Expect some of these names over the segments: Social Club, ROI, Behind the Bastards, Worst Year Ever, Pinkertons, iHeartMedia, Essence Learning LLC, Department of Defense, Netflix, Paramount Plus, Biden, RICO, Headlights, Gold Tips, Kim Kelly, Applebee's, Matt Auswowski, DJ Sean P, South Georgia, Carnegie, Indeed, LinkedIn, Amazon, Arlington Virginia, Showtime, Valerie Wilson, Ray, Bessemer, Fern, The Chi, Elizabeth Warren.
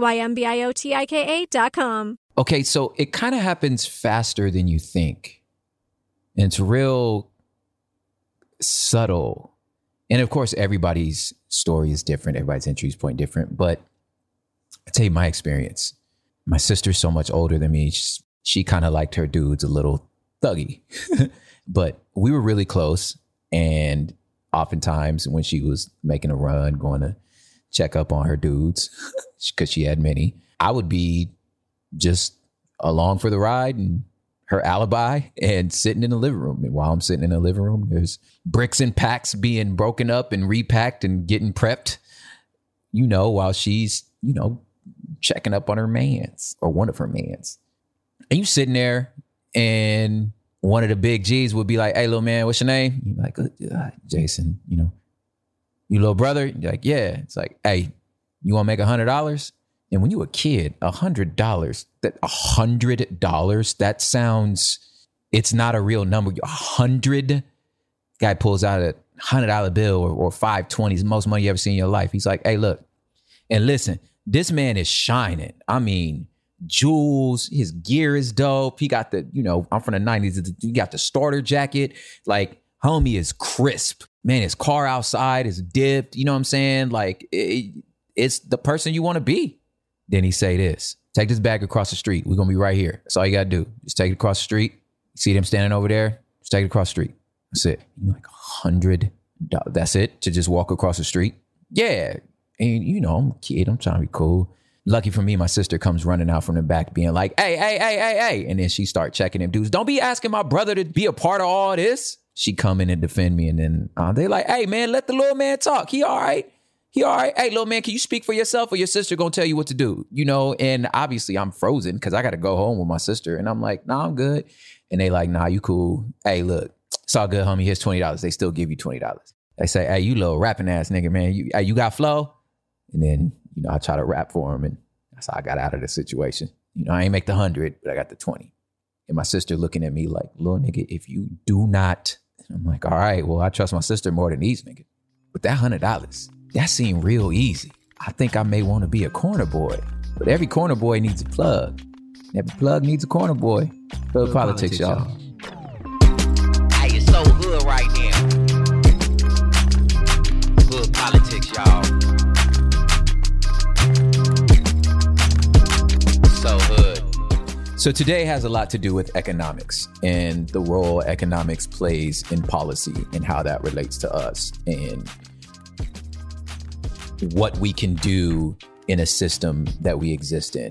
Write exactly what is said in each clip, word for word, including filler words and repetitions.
Y M B I O T I K A dot com. Okay, so it kind of happens faster than you think. And it's real subtle. And of course, everybody's story is different. Everybody's entry point different. But I tell you my experience. My sister's so much older than me. She, she kind of liked her dudes a little thuggy. But we were really close. And oftentimes when she was making a run, going to check up on her dudes, because she had many, I would be just along for the ride and her alibi and sitting in the living room. And while I'm sitting in the living room, there's bricks and packs being broken up and repacked and getting prepped, you know, while she's, you know, checking up on her mans or one of her mans. And you sitting there and one of the big G's would be like, "Hey, little man, what's your name?" You're like, uh, "Jason," you know. "You little brother?" You're like, "Yeah." It's like, "Hey, you want to make a hundred dollars?" And when you were a kid, a hundred dollars, that a hundred dollars, that sounds, it's not a real number. A hundred guy pulls out a hundred dollar bill or, or five twenties, most money you ever seen in your life. He's like, "Hey, look, and listen, this man is shining. I mean, jewels, his gear is dope. He got the, you know, I'm from the nineties. He got the starter jacket. Like, homie is crisp. Man, his car outside is dipped." You know what I'm saying? Like, it, it's the person you want to be. Then he say this: "Take this bag across the street. We're going to be right here. That's all you got to do. Just take it across the street. See them standing over there? Just take it across the street. That's it." You're like, one hundred dollars. That's it? To just walk across the street? "Yeah." And, you know, I'm a kid. I'm trying to be cool. Lucky for me, my sister comes running out from the back being like, "Hey, hey, hey, hey, hey." And then she start checking him dudes. "Don't be asking my brother to be a part of all this." She come in and defend me. And then uh, they like, "Hey, man, let the little man talk. He all right. He all right. Hey, little man, can you speak for yourself, or your sister going to tell you what to do?" You know, and obviously I'm frozen because I got to go home with my sister. And I'm like, "Nah, I'm good." And they like, "Nah, you cool. Hey, look, it's all good, homie. Here's twenty dollars. They still give you twenty dollars. They say, "Hey, you little rapping ass nigga, man. You, hey, you got flow?" And then, you know, I try to rap for him. And that's how I got out of the situation. You know, I ain't make the hundred, but I got the twenty. And my sister looking at me like, "Little nigga, if you do not..." I'm like, "All right, well, I trust my sister more than these niggas." But that one hundred dollars, that seemed real easy. I think I may want to be a corner boy. But every corner boy needs a plug. And every plug needs a corner boy. Plug politics, politics, y'all. Hey, it's so hood right now. Hood politics, y'all. So hood. So today has a lot to do with economics and the role economics plays in policy and how that relates to us and what we can do in a system that we exist in.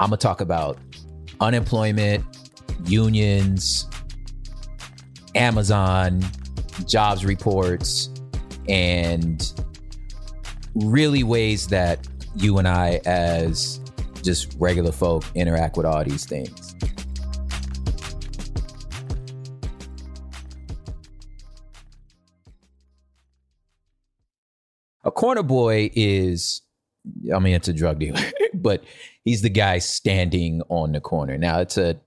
I'm gonna talk about unemployment, unions, Amazon, jobs reports, and really ways that you and I as just regular folk interact with all these things. A corner boy is, I mean, it's a drug dealer, but he's the guy standing on the corner. Now, it's a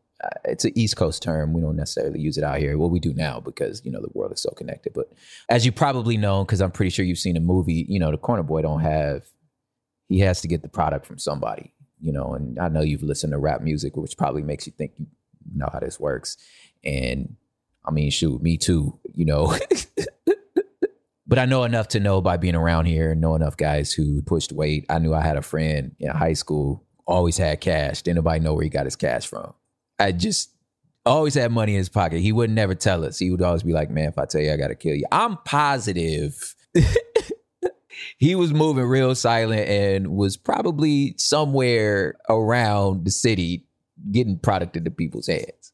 it's an East Coast term. We don't necessarily use it out here. Well, we do now because, you know, the world is so connected. But as you probably know, because I'm pretty sure you've seen a movie, you know, the corner boy don't have, he has to get the product from somebody, you know, and I know you've listened to rap music, which probably makes you think you know how this works. And I mean, shoot, me too, you know. But I know enough to know by being around here and know enough guys who pushed weight. I knew I had a friend in high school, always had cash. Didn't nobody know where he got his cash from. I just always had money in his pocket. He would never tell us. He would always be like, man, if I tell you, I got to kill you. I'm positive. He was moving real silent and was probably somewhere around the city getting product into people's hands.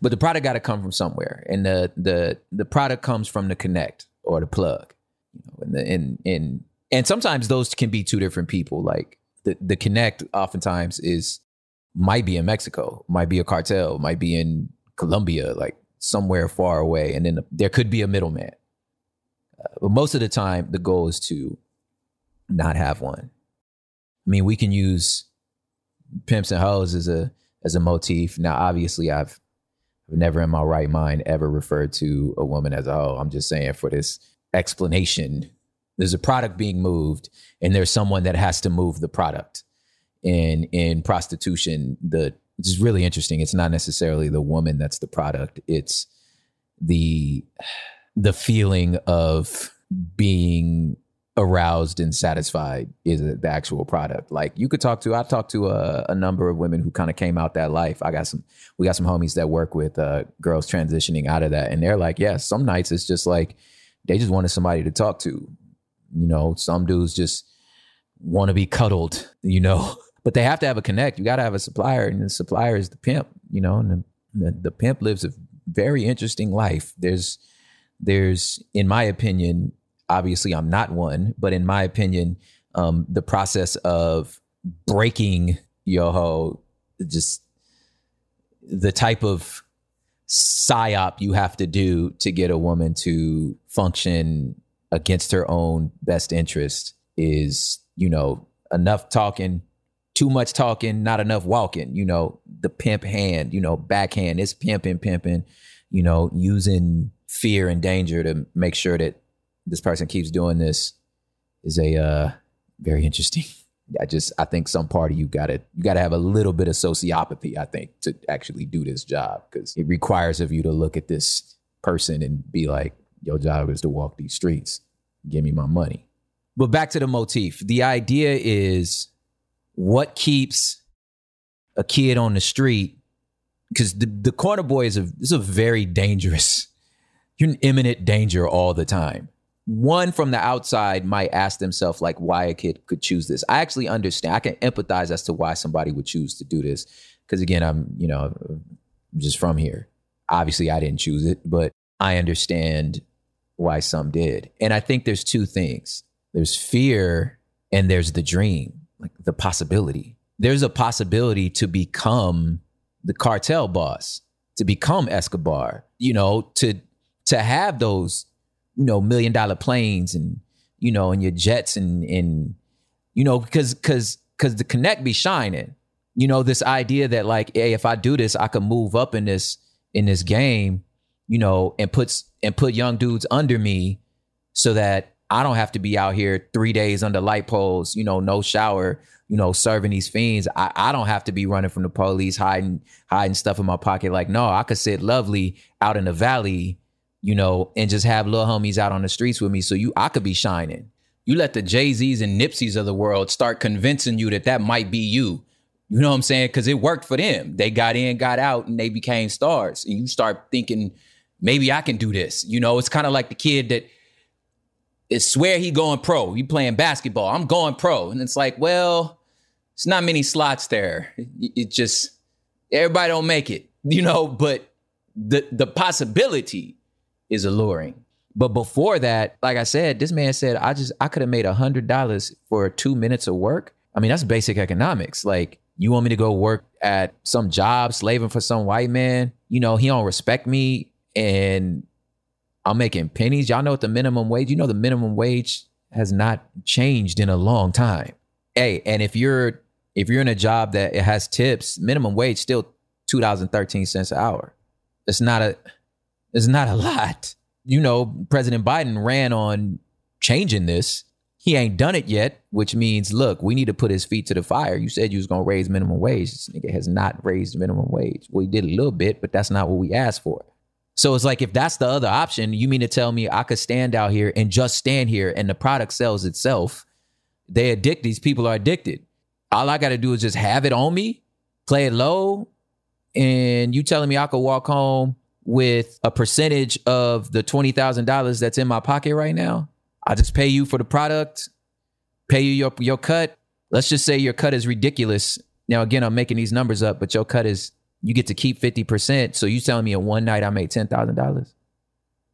But the product got to come from somewhere. And the the the product comes from the connect or the plug. You know, and, the, and, and, and sometimes those can be two different people. Like the, the connect oftentimes is, might be in Mexico, might be a cartel, might be in Colombia, like somewhere far away. And then the, there could be a middleman. Uh, but most of the time, the goal is to not have one. I mean, we can use pimps and hoes as a, as a motif. Now, obviously, I've never in my right mind ever referred to a woman as a hoe. I'm just saying for this explanation, there's a product being moved and there's someone that has to move the product. And in prostitution, the which is really interesting. It's not necessarily the woman that's the product. It's the the feeling of being aroused and satisfied is the actual product. Like you could talk to, I talked to a, a number of women who kind of came out that life. I got some, we got some homies that work with uh, girls transitioning out of that. And they're like, yeah, some nights it's just like, they just wanted somebody to talk to, you know, some dudes just want to be cuddled, you know, but they have to have a connect. You got to have a supplier, and the supplier is the pimp, you know, and the, the, the pimp lives a very interesting life. There's, there's, in my opinion, obviously, I'm not one, but in my opinion, um, the process of breaking your hoe, just the type of psyop you have to do to get a woman to function against her own best interest is, you know, enough talking, too much talking, not enough walking, you know, the pimp hand, you know, backhand, it's pimping, pimping, you know, using fear and danger to make sure that this person keeps doing this is a uh, very interesting. I just, I think some part of you gotta, you gotta have a little bit of sociopathy, I think, to actually do this job, because it requires of you to look at this person and be like, your job is to walk these streets. Give me my money. But back to the motif. The idea is what keeps a kid on the street, because the, the corner boy is a, is a very dangerous, you're in imminent danger all the time. One from the outside might ask themselves, like, why a kid could choose this. I actually understand. I can empathize as to why somebody would choose to do this. Because, again, I'm, you know, I'm just from here. Obviously, I didn't choose it, but I understand why some did. And I think there's two things. There's fear and there's the dream, like the possibility. There's a possibility to become the cartel boss, to become Escobar, you know, to to have those, you know, million dollar planes and, you know, and your jets and, and, you know, because, because, because the connect be shining, you know, this idea that like, hey, if I do this, I can move up in this, in this game, you know, and puts, and put young dudes under me so that I don't have to be out here three days under light poles, you know, no shower, you know, serving these fiends. I, I don't have to be running from the police, hiding, hiding stuff in my pocket. Like, no, I could sit lovely out in the valley, you know, and just have little homies out on the streets with me. So you, I could be shining. You let the Jay-Z's and Nipsey's of the world start convincing you that that might be you. You know what I'm saying? Because it worked for them. They got in, got out, and they became stars. And you start thinking, maybe I can do this. You know, it's kind of like the kid that is swear he going pro. He playing basketball. I'm going pro. And it's like, well, it's not many slots there. It, it just, everybody don't make it, you know, but the the possibility is alluring. But before that, like I said, this man said, I just, I could have made a hundred dollars for two minutes of work. I mean, that's basic economics. Like, you want me to go work at some job slaving for some white man? You know, he don't respect me and I'm making pennies. Y'all know what the minimum wage, you know, the minimum wage has not changed in a long time. Hey, and if you're if you're in a job that it has tips, minimum wage still two dollars and thirteen cents an hour. It's not a it's not a lot. You know, President Biden ran on changing this. He ain't done it yet, which means, look, we need to put his feet to the fire. You said you was going to raise minimum wage. This nigga has not raised minimum wage. Well, he did a little bit, but that's not what we asked for. So it's like, if that's the other option, you mean to tell me I could stand out here and just stand here and the product sells itself? They addict. These people are addicted. All I got to do is just have it on me, play it low. And you telling me I could walk home with a percentage of the twenty thousand dollars that's in my pocket right now? I just pay you for the product, pay you your, your cut. Let's just say your cut is ridiculous. Now, again, I'm making these numbers up, but your cut is, you get to keep fifty percent. So you telling me in one night I made ten thousand dollars?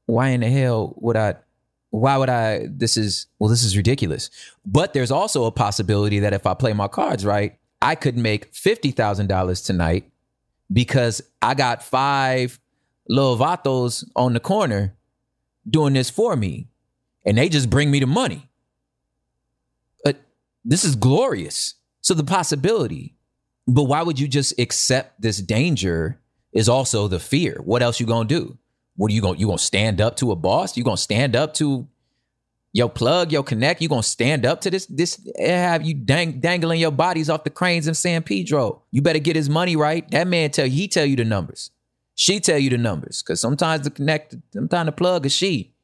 Why in the hell would I, why would I, this is, well, this is ridiculous. But there's also a possibility that if I play my cards right, I could make fifty thousand dollars tonight because I got five little vatos on the corner doing this for me. And they just bring me the money. Uh, this is glorious. So the possibility. But why would you just accept this danger is also the fear. What else you going to do? What are you going you going to stand up to a boss? You going to stand up to your plug, your connect? You going to stand up to this? This have you dang, dangling your bodies off the cranes in San Pedro. You better get his money right. That man tell you, he tell you the numbers. She tell you the numbers. Because sometimes the connect, sometimes the plug is she.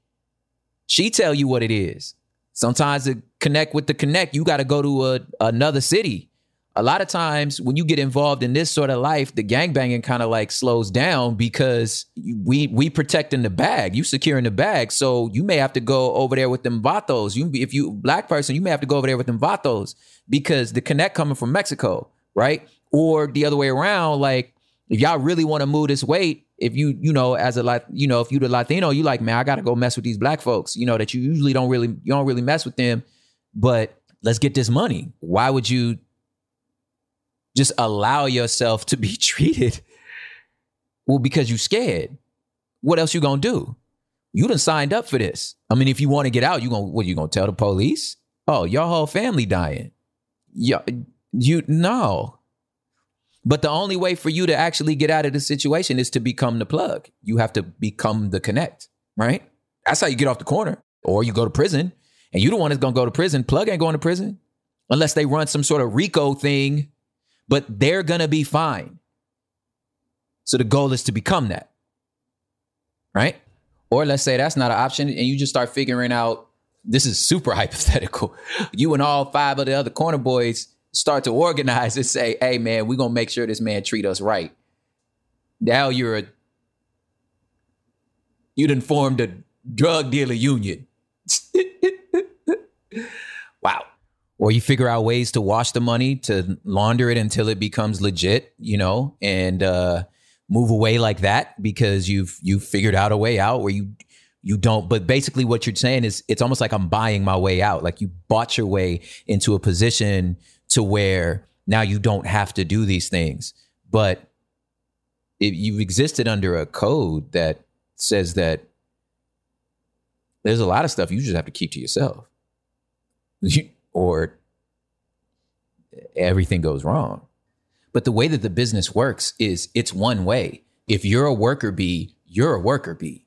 She tell you what it is. Sometimes to connect with the connect, you got to go to a, another city. A lot of times when you get involved in this sort of life, the gangbanging kind of like slows down because we we protecting the bag. You securing the bag. So you may have to go over there with them vatos. You, if you black person, you may have to go over there with them vatos because the connect coming from Mexico, right? Or the other way around, like if y'all really want to move this weight, if you, you know, as a, you know, if you the Latino, you like, man, I got to go mess with these black folks, you know, that you usually don't really, you don't really mess with them, but let's get this money. Why would you just allow yourself to be treated? Well, because you scared. What else you going to do? You done signed up for this. I mean, if you want to get out, you going to, what, you going to tell the police? Oh, your whole family dying. Yeah, you, no. But the only way for you to actually get out of the situation is to become the plug. You have to become the connect, right? That's how you get off the corner. Or you go to prison, and you the one that's going to go to prison. Plug ain't going to prison unless they run some sort of RICO thing, but they're going to be fine. So the goal is to become that, right? Or let's say that's not an option, and you just start figuring out, this is super hypothetical. You and all five of the other corner boys start to organize and say, hey, man, we're going to make sure this man treat us right. Now you're a, you done formed a drug dealer union. Wow. Or you figure out ways to wash the money, to launder it until it becomes legit, you know, and uh, move away like that because you've, you've figured out a way out where you, you don't. But basically what you're saying is it's almost like I'm buying my way out. Like you bought your way into a position to where now you don't have to do these things. But if you've existed under a code that says that there's a lot of stuff you just have to keep to yourself or everything goes wrong. But the way that the business works is it's one way. If you're a worker bee, you're a worker bee.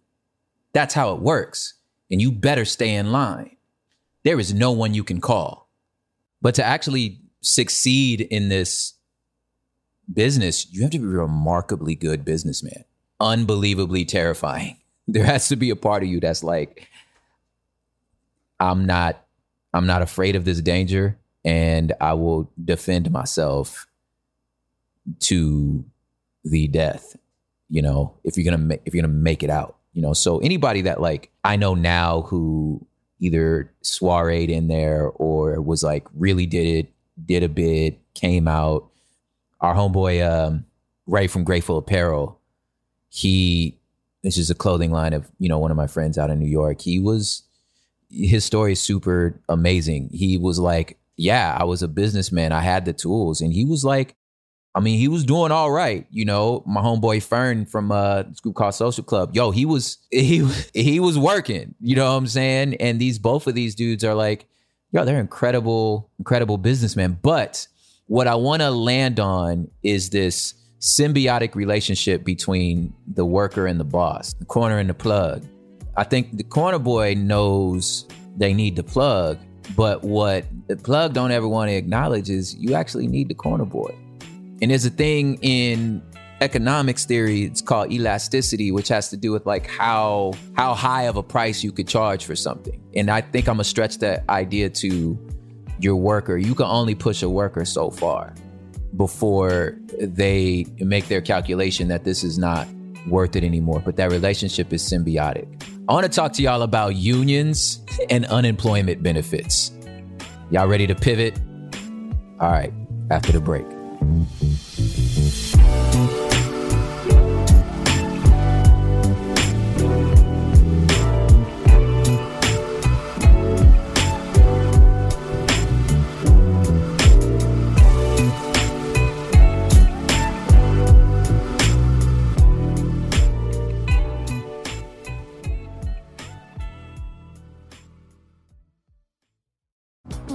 That's how it works. And you better stay in line. There is no one you can call. But to actually succeed in this business, you have to be a remarkably good businessman. Unbelievably terrifying. There has to be a part of you that's like, I'm not, I'm not afraid of this danger, and I will defend myself to the death. You know, if you're gonna ma- if you're gonna make it out, you know. So anybody that like I know now who either soireed in there or was like really did it, did a bid, came out. Our homeboy, um, Ray from Grateful Apparel, he, this is a clothing line of, you know, one of my friends out in New York. He was, his story is super amazing. He was like, yeah, I was a businessman. I had the tools. And he was like, I mean, he was doing all right. You know, my homeboy Fern from uh, this group called Social Club. Yo, he was he he was working. You know what I'm saying? And these both of these dudes are like, yo, they're incredible, incredible businessmen. But what I want to land on is this symbiotic relationship between the worker and the boss, the corner and the plug. I think the corner boy knows they need the plug, but what the plug don't ever want to acknowledge is you actually need the corner boy. And there's a thing in economics theory, it's called elasticity, which has to do with like how how high of a price you could charge for something. And I think I'm gonna stretch that idea to your worker. You can only push a worker so far before they make their calculation that this is not worth it anymore. But that relationship is symbiotic. I want to talk to y'all about unions and unemployment benefits. Y'all ready to pivot? All right, after the break.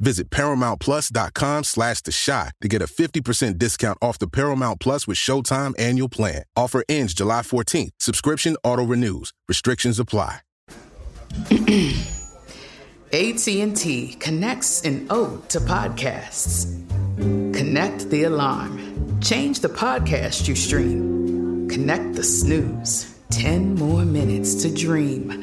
Visit ParamountPlus.com slash The Chi to get a fifty percent discount off the Paramount Plus with Showtime annual plan. Offer ends July fourteenth. Subscription auto-renews. Restrictions apply. A T and T connects an ode to podcasts. Connect the alarm. Change the podcast you stream. Connect the snooze. Ten more minutes to dream.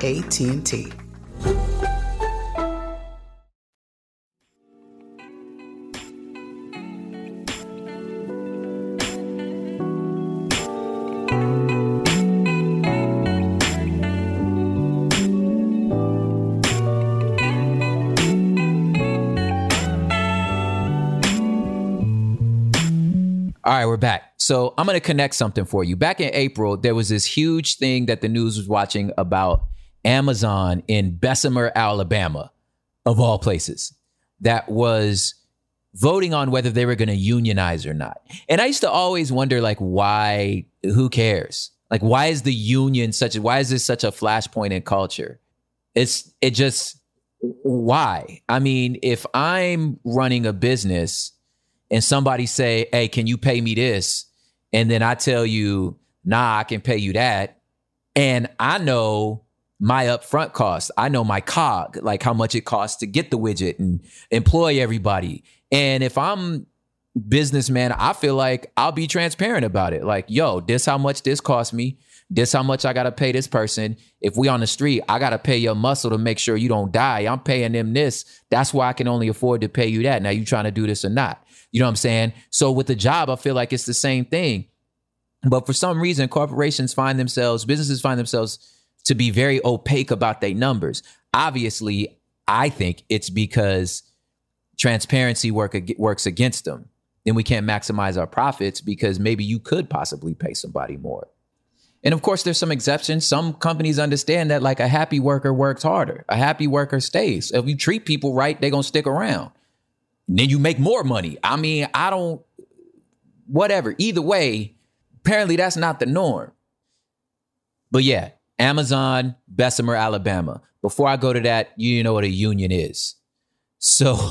A T and T. All right, we're back. So I'm going to connect something for you. Back in April, there was this huge thing that the news was watching about Amazon in Bessemer, Alabama, of all places, that was voting on whether they were going to unionize or not. And I used to always wonder, like, why, who cares? Like, why is the union such a, why is this such a flashpoint in culture? It's, it just, why? I mean, if I'm running a business and somebody say, hey, can you pay me this? And then I tell you, nah, I can pay you that. And I know my upfront cost. I know my C O G, like how much it costs to get the widget and employ everybody. And if I'm businessman, I feel like I'll be transparent about it. Like, yo, this how much this cost me. This how much I got to pay this person. If we on the street, I got to pay your muscle to make sure you don't die. I'm paying them this. That's why I can only afford to pay you that. Now you trying to do this or not? You know what I'm saying? So with the job, I feel like it's the same thing. But for some reason, corporations find themselves, businesses find themselves to be very opaque about their numbers. Obviously, I think it's because transparency work, works against them. Then we can't maximize our profits because maybe you could possibly pay somebody more. And of course, there's some exceptions. Some companies understand that like a happy worker works harder. A happy worker stays. If you treat people right, they're going to stick around. then you make more money. I mean, I don't, whatever. Either way, apparently that's not the norm. But yeah, Amazon, Bessemer, Alabama. Before I go to that, you know what a union is. So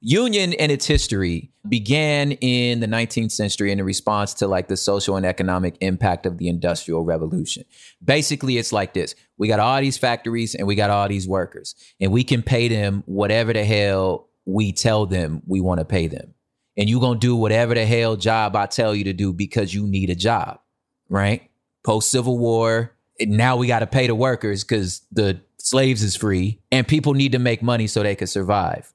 union and its history began in the nineteenth century in response to like the social and economic impact of the Industrial Revolution. Basically, it's like this. We got all these factories and we got all these workers, and we can pay them whatever the hell we tell them we want to pay them. And you're going to do whatever the hell job I tell you to do because you need a job, right? Post-Civil War, now we got to pay the workers because the slaves is free and people need to make money so they could survive.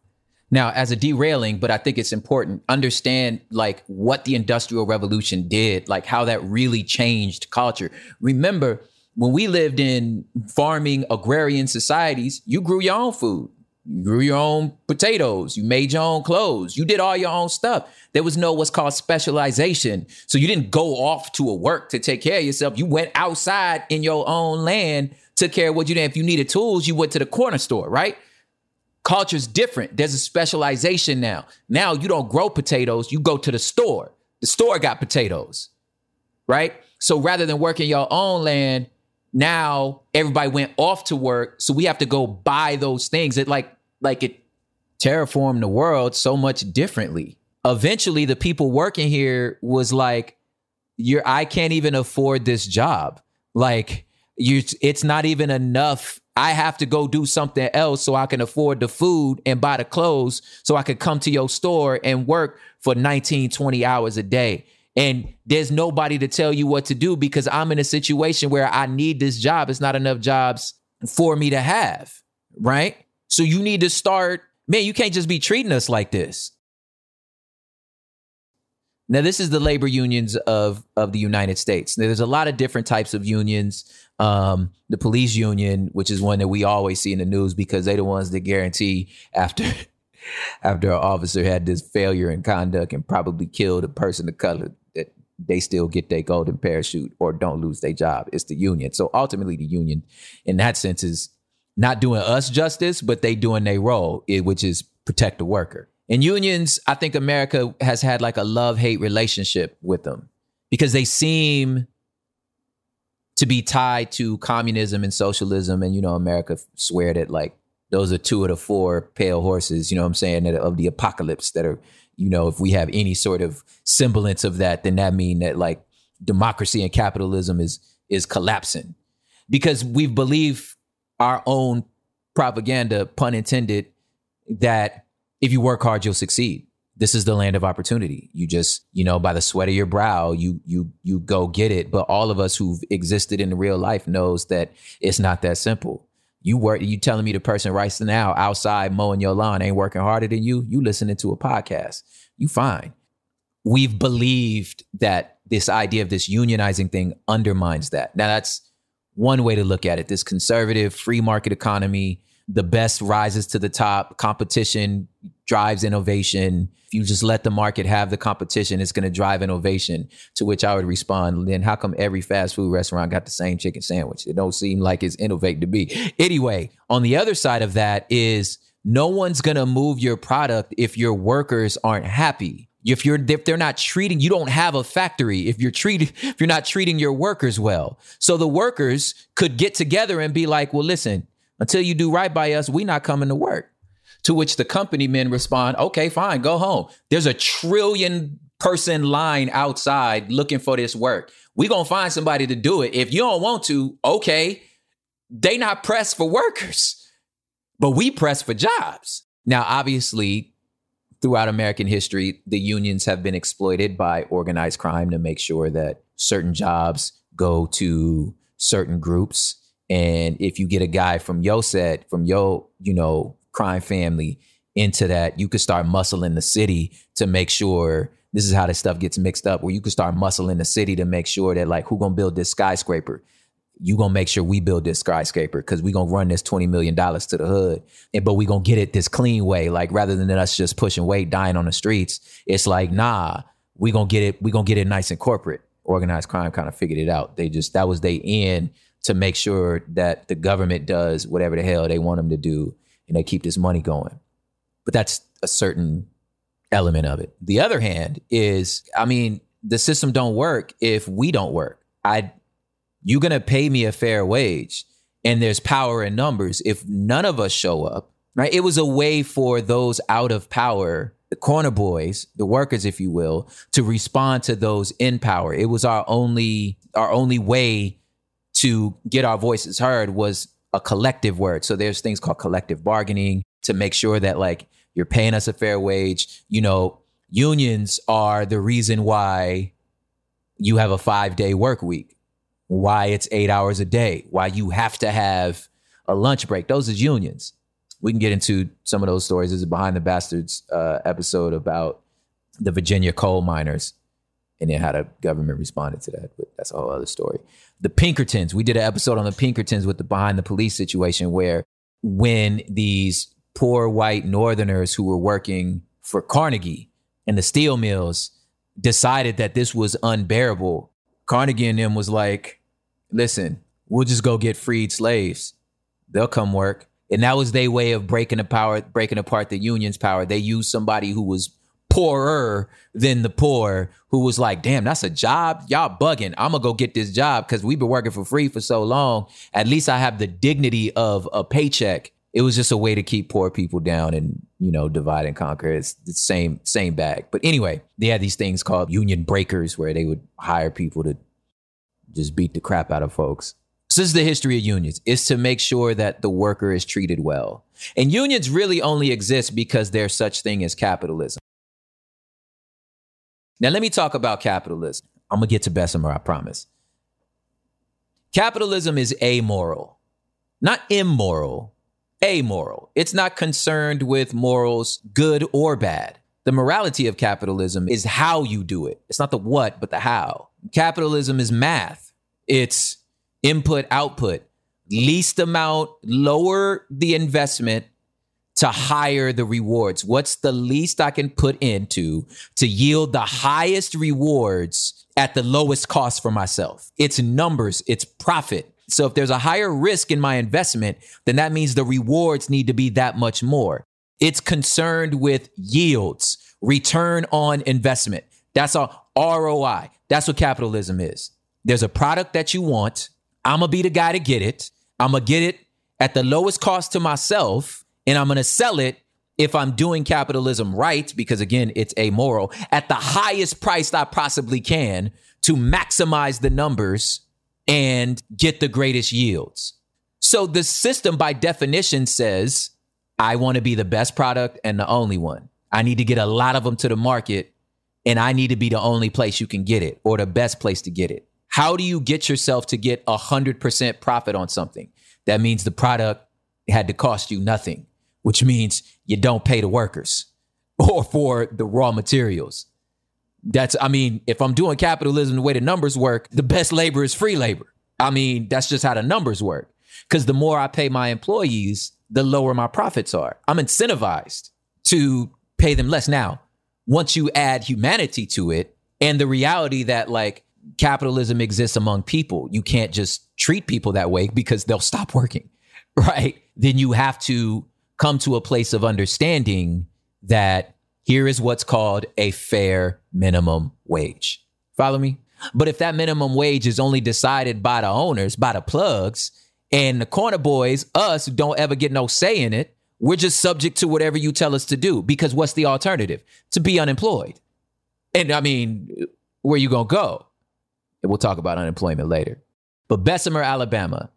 Now, as a derailing, but I think it's important, understand like what the Industrial Revolution did, like how that really changed culture. Remember, when we lived in farming agrarian societies, you grew your own food. You grew your own potatoes. You made your own clothes. You did all your own stuff. There was no what's called specialization. So you didn't go off to a work to take care of yourself. You went outside in your own land, took care of what you did. If you needed tools, you went to the corner store, right? Culture's different. There's a specialization now. Now you don't grow potatoes. You go to the store. The store got potatoes, right? So rather than working your own land, now everybody went off to work. So we have to go buy those things. It like, like it terraformed the world so much differently. Eventually the people working here was like, you're, I can't even afford this job. Like you, it's not even enough. I have to go do something else so I can afford the food and buy the clothes so I could come to your store and work for nineteen, twenty hours a day. And there's nobody to tell you what to do because I'm in a situation where I need this job. It's not enough jobs for me to have, right? So you need to start, man, you can't just be treating us like this. Now, this is the labor unions of, of the United States. Now, there's a lot of different types of unions. Um, the police union, which is one that we always see in the news because they're the ones that guarantee after after an officer had this failure in conduct and probably killed a person of color that they still get their golden parachute or don't lose their job. It's the union. So ultimately, the union in that sense is not doing us justice, but they doing their role, which is protect the worker. And unions, I think America has had like a love-hate relationship with them because they seem to be tied to communism and socialism. And, you know, America swear that like those are two of the four pale horses, you know what I'm saying, that of the apocalypse that are, you know, if we have any sort of semblance of that, then that mean that like democracy and capitalism is is collapsing because we believe our own propaganda, pun intended, that if you work hard, you'll succeed. This is the land of opportunity. You just, you know, by the sweat of your brow, you you you go get it. But all of us who've existed in real life knows that it's not that simple. You work. You telling me the person right now outside mowing your lawn ain't working harder than you? You listening to a podcast? You fine. We've believed that this idea of this unionizing thing undermines that. Now that's one way to look at it. This conservative free market economy. The best rises to the top. Competition drives innovation. If you just let the market have the competition, it's going to drive innovation. To which I would respond, then how come every fast food restaurant got the same chicken sandwich? It don't seem like it's innovative to be. Anyway, on the other side of that is no one's going to move your product if your workers aren't happy. If you're, if they're not treating, you don't have a factory. If you're treating, if you're not treating your workers well, so the workers could get together and be like, well, listen, until you do right by us, we not coming to work. To which the company men respond, okay, fine, go home. There's a trillion person line outside looking for this work. We gonna find somebody to do it. If you don't want to, okay, they not pressed for workers, but we press for jobs. Now, obviously, throughout American history, the unions have been exploited by organized crime to make sure that certain jobs go to certain groups. And if you get a guy from your set, from your, you know, crime family into that, you could start muscling the city to make sure this is how this stuff gets mixed up, where you could start muscling the city to make sure that like, who going to build this skyscraper? You going to make sure we build this skyscraper because we going to run this twenty million dollars to the hood, and but we going to get it this clean way. Like rather than us just pushing weight, dying on the streets, it's like, nah, we going to get it. We going to get it nice and corporate. Organized crime kind of figured it out. They just, that was their end, to make sure that the government does whatever the hell they want them to do and they keep this money going. but that's a certain element of it. The other hand is, I mean, the system don't work if we don't work. I, you're going to pay me a fair wage, and there's power in numbers. If none of us show up, right? It was a way for those out of power, the corner boys, the workers, if you will, to respond to those in power. It was our only, our only way to get our voices heard was a collective word. So there's things called collective bargaining to make sure that, like, you're paying us a fair wage. You know, unions are the reason why you have a five day work week, why it's eight hours a day, why you have to have a lunch break. Those are unions. We can get into some of those stories. There's a Behind the Bastards uh, episode about the Virginia coal miners and then how the government responded to that. But that's a whole other story. The Pinkertons. We did an episode on the Pinkertons with the Behind the Police situation, where when these poor white Northerners who were working for Carnegie and the steel mills decided that this was unbearable, Carnegie and them was like, listen, we'll just go get freed slaves. They'll come work. And that was their way of breaking the power, breaking apart the union's power. They used somebody who was poorer than the poor, who was like, damn, that's a job. Y'all bugging. I'm going to go get this job because we've been working for free for so long. At least I have the dignity of a paycheck. It was just a way to keep poor people down and, you know, divide and conquer. It's the same, same bag. But anyway, they had these things called union breakers where they would hire people to just beat the crap out of folks. So this is the history of unions, is to make sure that the worker is treated well. And unions really only exist because there's such thing as capitalism. Now, let me talk about capitalism. I'm going to get to Bessemer, I promise. Capitalism is amoral, not immoral. Amoral. It's not concerned with morals, good or bad. The morality of capitalism is how you do it. It's not the what, but the how. Capitalism is math. It's input, output. Least amount, lower the investment to higher the rewards. What's the least I can put into to yield the highest rewards at the lowest cost for myself? It's numbers. It's profit. So if there's a higher risk in my investment, then that means the rewards need to be that much more. It's concerned with yields, return on investment. That's a R O I. That's what capitalism is. There's a product that you want. I'm going to be the guy to get it. I'm going to get it at the lowest cost to myself, and I'm going to sell it, if I'm doing capitalism right, because again, it's amoral, at the highest price I possibly can to maximize the numbers and get the greatest yields. So the system by definition says, I want to be the best product and the only one. I need to get a lot of them to the market, and I need to be the only place you can get it, or the best place to get it. How do you get yourself to get one hundred percent profit on something? That means the product had to cost you nothing, which means you don't pay the workers or for the raw materials. That's, I mean, if I'm doing capitalism the way the numbers work, the best labor is free labor. I mean, that's just how the numbers work. Because the more I pay my employees, the lower my profits are. I'm incentivized to pay them less. Now, once you add humanity to it and the reality that, like, capitalism exists among people, you can't just treat people that way because they'll stop working, right? Then you have to come to a place of understanding that here is what's called a fair minimum wage. Follow me? But if that minimum wage is only decided by the owners, by the plugs, and the corner boys, us, don't ever get no say in it, we're just subject to whatever you tell us to do. Because what's the alternative? To be unemployed. And I mean, where you gonna go? And we'll talk about unemployment later. But Bessemer, Alabama,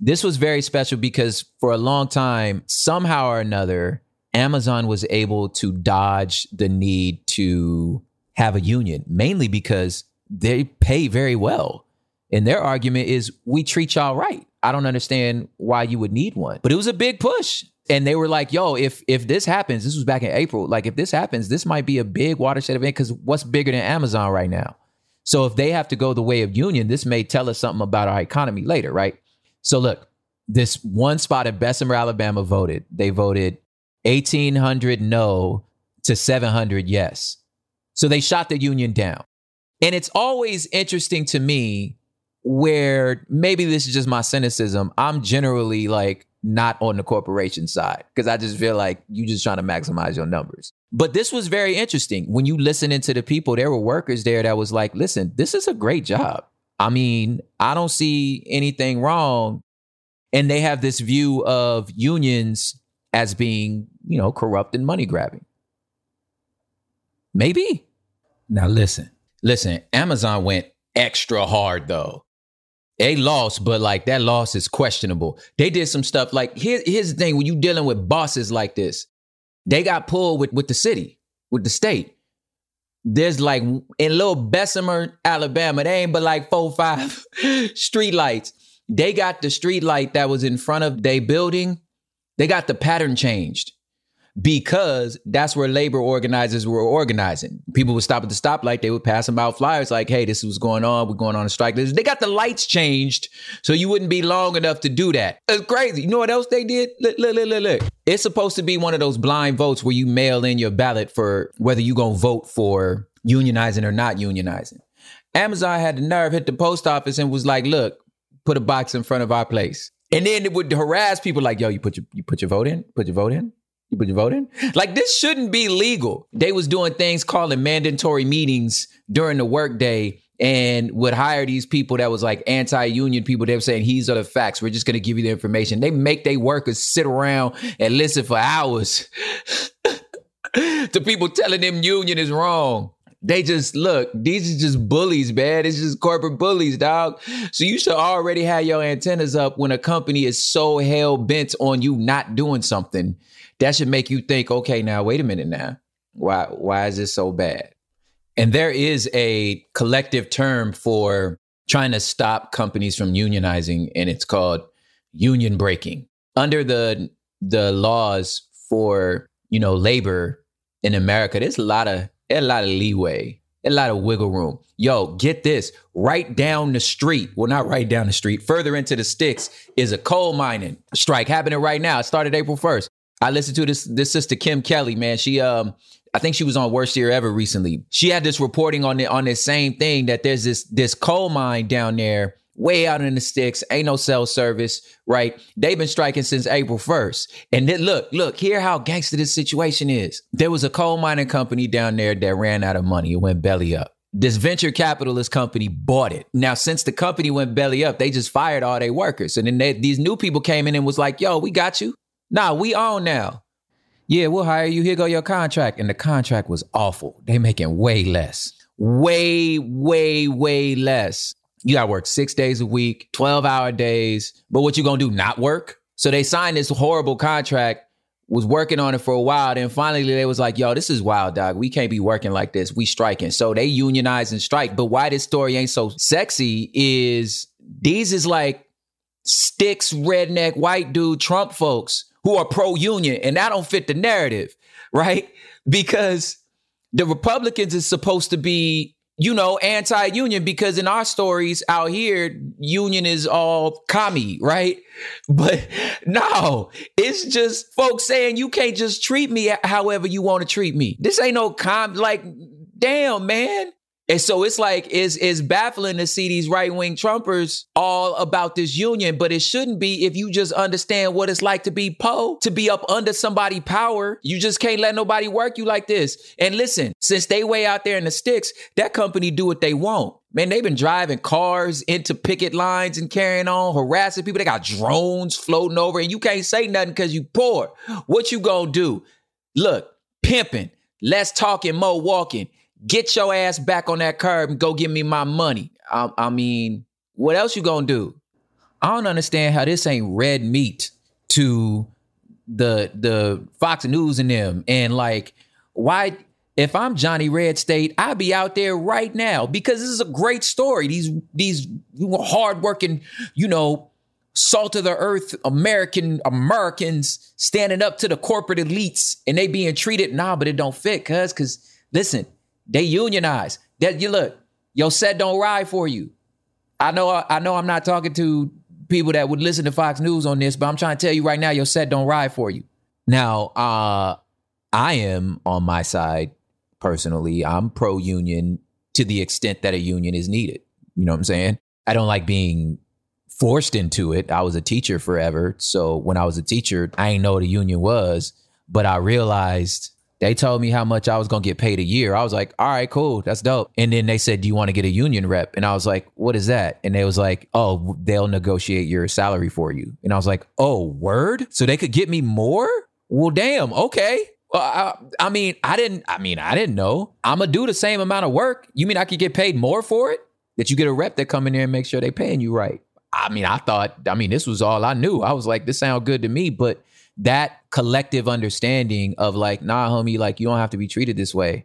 this was very special because for a long time, somehow or another, Amazon was able to dodge the need to have a union, mainly because they pay very well. And their argument is, we treat y'all right. I don't understand why you would need one. But it was a big push. And they were like, yo, if if this happens, this was back in April, like, if this happens, this might be a big watershed event, because what's bigger than Amazon right now? So if they have to go the way of union, this may tell us something about our economy later, right? So look, this one spot in Bessemer, Alabama voted. They voted eighteen hundred no to seven hundred yes. So they shot the union down. And it's always interesting to me where, maybe this is just my cynicism, I'm generally like, not on the corporation side, because I just feel like you just trying to maximize your numbers. But this was very interesting. When you listen into the people, there were workers there that was like, listen, this is a great job. I mean, I don't see anything wrong. And they have this view of unions as being, you know, corrupt and money grabbing. Maybe. Now, listen, listen, Amazon went extra hard, though. They lost, but like that loss is questionable. They did some stuff like here, here's the thing. When you're dealing with bosses like this, they got pulled with, with the city, with the state. There's like in little Bessemer, Alabama, they ain't but like four, five street lights. They got the street light that was in front of their building. They got the pattern changed because that's where labor organizers were organizing. People would stop at the stoplight. They would pass them out flyers like, hey, this is what's going on. We're going on a strike. They got the lights changed so you wouldn't be long enough to do that. It's crazy. You know what else they did? Look, look, look, look, look. It's supposed to be one of those blind votes where you mail in your ballot for whether you're going to vote for unionizing or not unionizing. Amazon had the nerve, hit the post office and was like, look, put a box in front of our place. And then it would harass people like, yo, you put your you put your vote in, put your vote in, you put your vote in. Like, this shouldn't be legal. They was doing things calling mandatory meetings during the workday and would hire these people that was like anti-union people. They were saying, these are the facts. We're just going to give you the information. They make their workers sit around and listen for hours to people telling them union is wrong. They just, look, these are just bullies, man. It's just corporate bullies, dog. So you should already have your antennas up when a company is so hell-bent on you not doing something. That should make you think, okay, now, wait a minute now. Why, why is this so bad? And there is a collective term for trying to stop companies from unionizing, and it's called union breaking. Under the the laws for, you know, labor in America, there's a lot of a lot of leeway, a lot of wiggle room. Yo, get this, right down the street. Well, not right down the street. Further into the sticks is a coal mining strike happening right now. It started April first. I listened to this, this sister, Kim Kelly, man. She, um, I think she was on Worst Year Ever recently. She had this reporting on the, on this same thing, that there's this, this coal mine down there way out in the sticks. Ain't no cell service, right? They've been striking since April first. And then look, look, hear how gangster this situation is. There was a coal mining company down there that ran out of money. It went belly up. This venture capitalist company bought it. Now, since the company went belly up, they just fired all their workers. And then they, these new people came in and was like, yo, we got you. Nah, we own now. Yeah, we'll hire you. Here go your contract. And the contract was awful. They making way less. Way, way, way less. You got to work six days a week, twelve hour days. But what you going to do, not work? So they signed this horrible contract, was working on it for a while. Then finally they was like, yo, this is wild, dog. We can't be working like this. We striking. So they unionize and strike. But why this story ain't so sexy is these is like sticks, redneck, white dude, Trump folks who are pro-union. And that don't fit the narrative, right? Because the Republicans is supposed to be, you know, anti-union, because in our stories out here, union is all commie, right? But no, it's just folks saying you can't just treat me however you want to treat me. This ain't no com, like, damn, man. And so it's like, it's, it's baffling to see these right-wing Trumpers all about this union, but it shouldn't be if you just understand what it's like to be po, to be up under somebody's power. You just can't let nobody work you like this. And listen, since they way out there in the sticks, that company do what they want. Man, they've been driving cars into picket lines and carrying on, harassing people. They got drones floating over and you can't say nothing because you poor. What you gonna do? Look, pimping, less talking, more walking. Get your ass back on that curb and go give me my money. I, I mean, what else you gonna do? I don't understand how this ain't red meat to the the Fox News and them. And like, why, if I'm Johnny Red State, I'd be out there right now because this is a great story. These these hardworking, you know, salt of the earth American Americans standing up to the corporate elites and they being treated. Nah, but it don't fit, cuz, cuz listen, they unionize. That you look, your set don't ride for you. I know. I know. I'm not talking to people that would listen to Fox News on this, but I'm trying to tell you right now, your set don't ride for you. Now, uh, I am on my side personally. I'm pro-union to the extent that a union is needed. You know what I'm saying? I don't like being forced into it. I was a teacher forever. So when I was a teacher, I didn't know what a union was, but I realized they told me how much I was going to get paid a year. I was like, all right, cool. That's dope. And then they said, do you want to get a union rep? And I was like, what is that? And they was like, oh, they'll negotiate your salary for you. And I was like, oh, word? So they could get me more? Well, damn. Okay. Well, I, I mean, I didn't, I mean, I didn't know. I'm going to do the same amount of work. You mean I could get paid more for it? That you get a rep that come in there and make sure they paying you right. I mean, I thought, I mean, this was all I knew. I was like, this sounds good to me, but that collective understanding of like, nah, homie, like you don't have to be treated this way.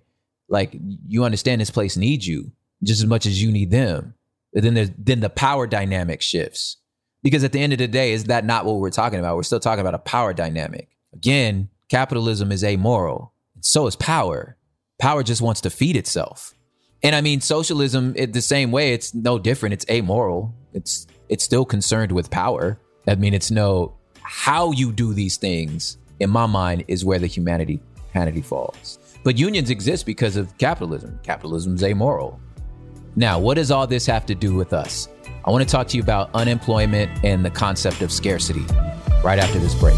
Like you understand this place needs you just as much as you need them. And then there's, then the power dynamic shifts, because at the end of the day, is that not what we're talking about? We're still talking about a power dynamic. Again, capitalism is amoral. And so is power. Power just wants to feed itself. And I mean, socialism, it, the same way, it's no different. It's amoral. It's, it's still concerned with power. I mean, it's no... How you do these things, in my mind, is where the humanity humanity falls. But unions exist because of capitalism. Capitalism is amoral. Now, what does all this have to do with us? I want to talk to you about unemployment and the concept of scarcity right after this break.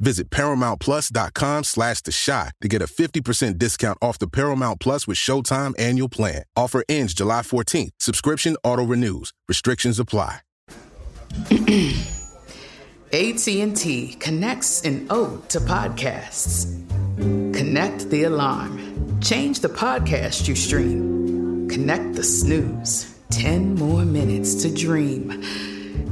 Visit ParamountPlus.com slash The Chi to get a fifty percent discount off the Paramount Plus with Showtime annual plan. Offer ends July fourteenth. Subscription auto-renews. Restrictions apply. A T and T connects an ode to podcasts. Connect the alarm. Change the podcast you stream. Connect the snooze. Ten more minutes to dream.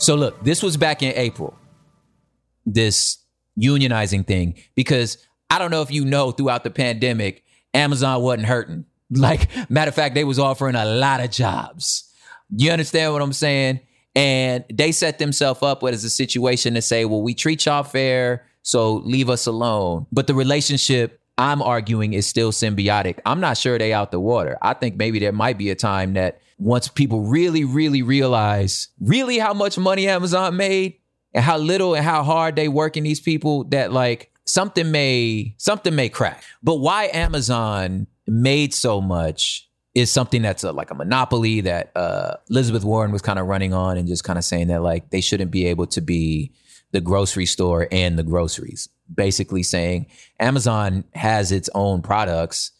So look, this was back in April, this unionizing thing, because I don't know if you know, throughout the pandemic, Amazon wasn't hurting. Like, matter of fact, they was offering a lot of jobs. You understand what I'm saying? And they set themselves up with as a situation to say, well, we treat y'all fair, so leave us alone. But the relationship, I'm arguing, is still symbiotic. I'm not sure they out the water. I think maybe there might be a time that once people really, really realize really how much money Amazon made and how little and how hard they working these people, that like something may, something may crack. But why Amazon made so much is something that's a, like a monopoly that uh, Elizabeth Warren was kind of running on and just kind of saying that like they shouldn't be able to be the grocery store and the groceries. Basically saying Amazon has its own products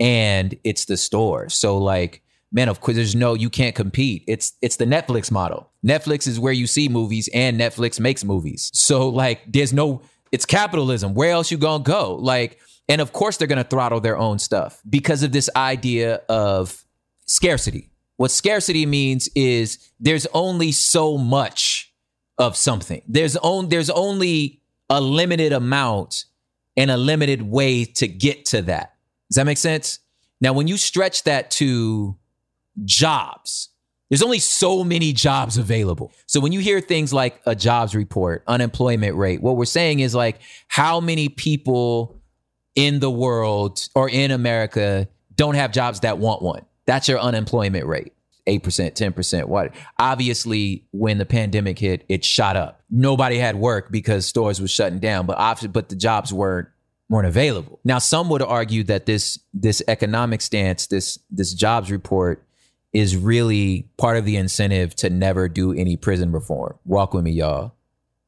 and it's the store. So like, man, of course, there's no, you can't compete. It's it's the Netflix model. Netflix is where you see movies and Netflix makes movies. So like, there's no, it's capitalism. Where else you gonna go? Like, and of course, they're gonna throttle their own stuff because of this idea of scarcity. What scarcity means is there's only so much of something. There's on, there's only a limited amount and a limited way to get to that. Does that make sense? Now, when you stretch that to jobs, there's only so many jobs available. So when you hear things like a jobs report, unemployment rate, what we're saying is like how many people in the world or in America don't have jobs that want one. That's your unemployment rate, eight percent, ten percent. What? Obviously, when the pandemic hit, it shot up. Nobody had work because stores were shutting down, but obviously, but the jobs weren't weren't available. Now, some would argue that this this economic stance, this this jobs report is really part of the incentive to never do any prison reform. Walk with me, y'all.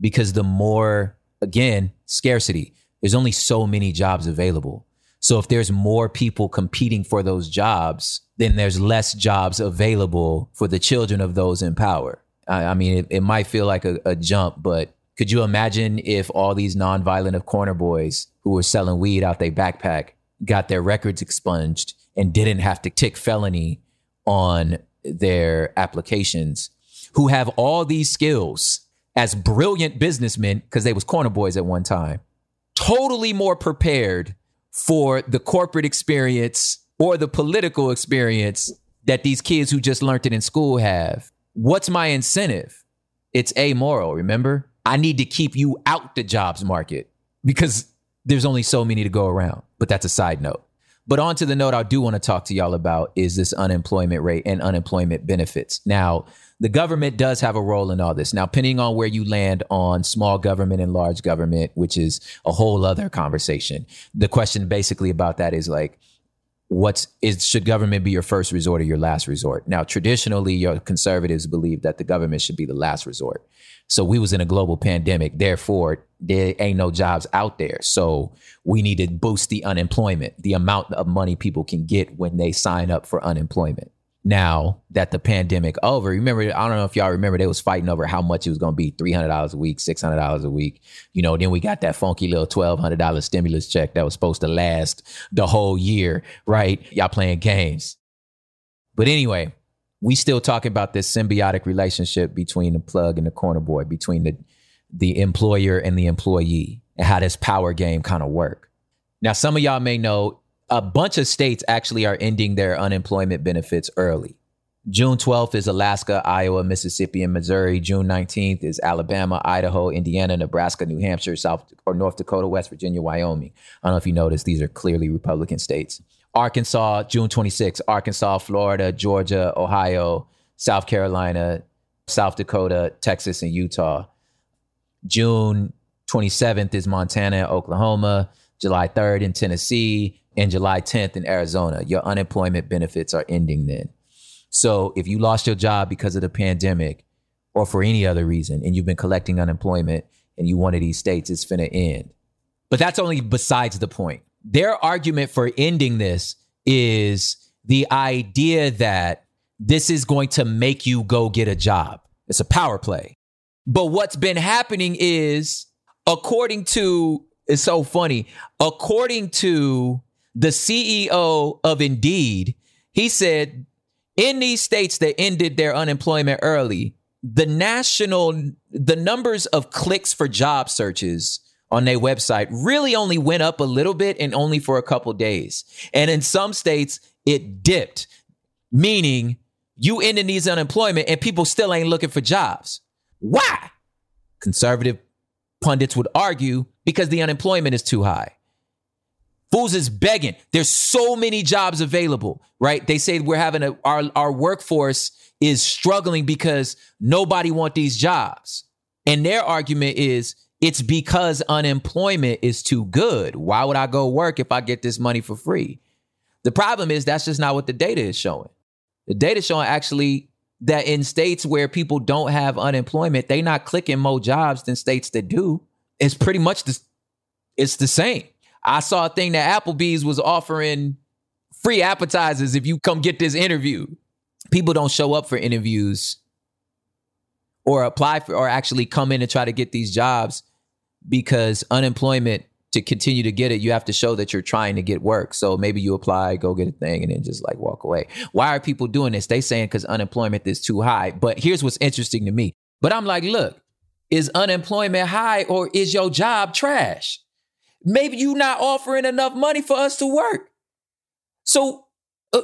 Because the more, again, scarcity, there's only so many jobs available. So if there's more people competing for those jobs, then there's less jobs available for the children of those in power. I, I mean, it, it might feel like a, a jump, but could you imagine if all these nonviolent of corner boys who were selling weed out their backpack got their records expunged and didn't have to tick felony on their applications, who have all these skills as brilliant businessmen, because they was corner boys at one time, totally more prepared for the corporate experience or the political experience that these kids who just learned it in school have. What's my incentive? It's amoral, remember? I need to keep you out the jobs market because there's only so many to go around. But that's a side note. But on to the note I do want to talk to y'all about is this unemployment rate and unemployment benefits. Now, the government does have a role in all this. Now, depending on where you land on small government and large government, which is a whole other conversation, the question basically about that is like, what's is should government be your first resort or your last resort? Now, traditionally, your conservatives believe that the government should be the last resort. So we was in a global pandemic. Therefore, there ain't no jobs out there. So we need to boost the unemployment, the amount of money people can get when they sign up for unemployment. Now that the pandemic over, remember, I don't know if y'all remember, they was fighting over how much it was going to be, three hundred dollars a week, six hundred dollars a week. You know, then we got that funky little twelve hundred dollars stimulus check that was supposed to last the whole year, right? Y'all playing games. But anyway, we still talking about this symbiotic relationship between the plug and the corner boy, between the, the employer and the employee, and how this power game kind of work. Now, some of y'all may know a bunch of states actually are ending their unemployment benefits early. June twelfth is Alaska, Iowa, Mississippi, and Missouri. June nineteenth is Alabama, Idaho, Indiana, Nebraska, New Hampshire, South or North Dakota, West Virginia, Wyoming. I don't know if you noticed, these are clearly Republican states. Arkansas, June twenty-sixth, Arkansas, Florida, Georgia, Ohio, South Carolina, South Dakota, Texas, and Utah. June twenty-seventh is Montana, Oklahoma, July third in Tennessee, and July tenth in Arizona. Your unemployment benefits are ending then. So if you lost your job because of the pandemic or for any other reason, and you've been collecting unemployment and you one of these states, it's finna end. But that's only besides the point. Their argument for ending this is the idea that this is going to make you go get a job. It's a power play. But what's been happening is, according to, it's so funny, according to the C E O of Indeed, he said, in these states that ended their unemployment early, the national, the numbers of clicks for job searches on their website really only went up a little bit and only for a couple days. And in some states, it dipped, meaning you ending these unemployment and people still ain't looking for jobs. Why? Conservative pundits would argue because the unemployment is too high. Fools is begging. There's so many jobs available, right? They say we're having a, our, our workforce is struggling because nobody wants these jobs. And their argument is, it's because unemployment is too good. Why would I go work if I get this money for free? The problem is that's just not what the data is showing. The data is showing actually that in states where people don't have unemployment, they not clicking more jobs than states that do. It's pretty much the, it's the same. I saw a thing that Applebee's was offering free appetizers if you come get this interview. People don't show up for interviews or apply for or actually come in and try to get these jobs because unemployment to continue to get it, you have to show that you're trying to get work. So maybe you apply, go get a thing, and then just like walk away. Why are people doing this? They saying because unemployment is too high. But here's what's interesting to me. But I'm like, look, is unemployment high or is your job trash? Maybe you not offering enough money for us to work. So uh,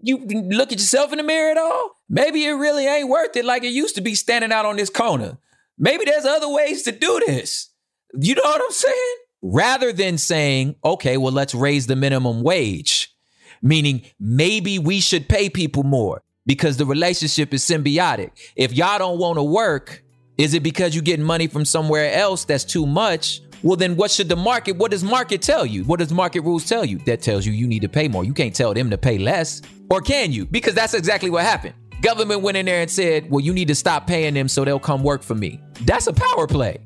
you look at yourself in the mirror at all? Maybe it really ain't worth it like it used to be standing out on this corner. Maybe there's other ways to do this. You know what I'm saying? Rather than saying, okay, well, let's raise the minimum wage, meaning maybe we should pay people more because the relationship is symbiotic. If y'all don't want to work, is it because you're getting money from somewhere else that's too much? Well, then what should the market, what does market tell you? What does market rules tell you? That tells you you need to pay more. You can't tell them to pay less. Or can you? Because that's exactly what happened. Government went in there and said, well, you need to stop paying them so they'll come work for me. That's a power play.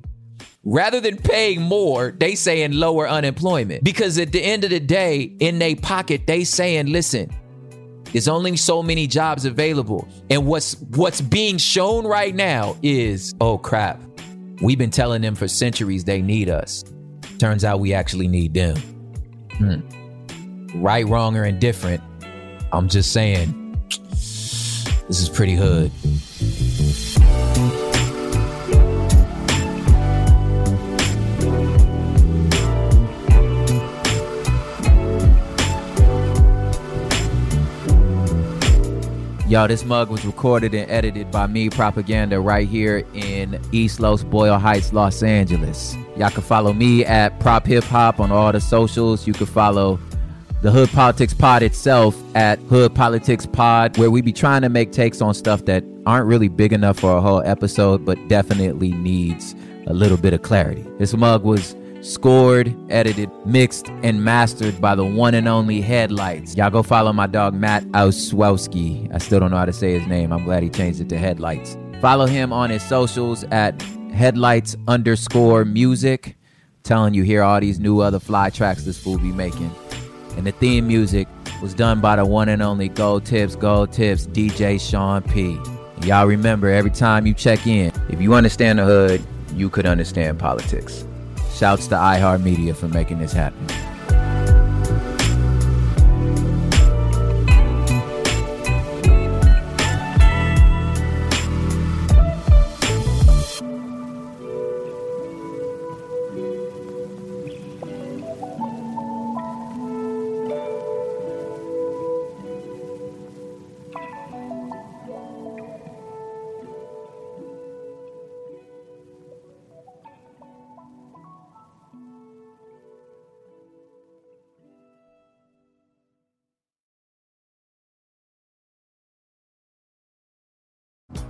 Rather than paying more, they saying lower unemployment. Because at the end of the day, in their pocket, they saying, listen, there's only so many jobs available. And what's what's being shown right now is, oh, crap. We've been telling them for centuries they need us. Turns out we actually need them. Hmm. Right, wrong, or indifferent. I'm just saying, this is pretty hood. Yo, this mug was recorded and edited by me, Propaganda, right here in East Los Boyle Heights, Los Angeles. Y'all can follow me at Prop Hip Hop on all the socials. You can follow the Hood Politics Pod itself at Hood Politics Pod, where we be trying to make takes on stuff that aren't really big enough for a whole episode, but definitely needs a little bit of clarity. This mug was scored, edited, mixed, and mastered by the one and only Headlights. Y'all go follow my dog, Matt Auswowski. I still don't know how to say his name. I'm glad he changed it to Headlights. Follow him on his socials at Headlights underscore music. Telling you, hear all these new other fly tracks this fool be making. And the theme music was done by the one and only Gold Tips, Gold Tips, D J Sean P. And y'all remember, every time you check in, if you understand the hood, you could understand politics. Shouts to iHeartMedia for making this happen.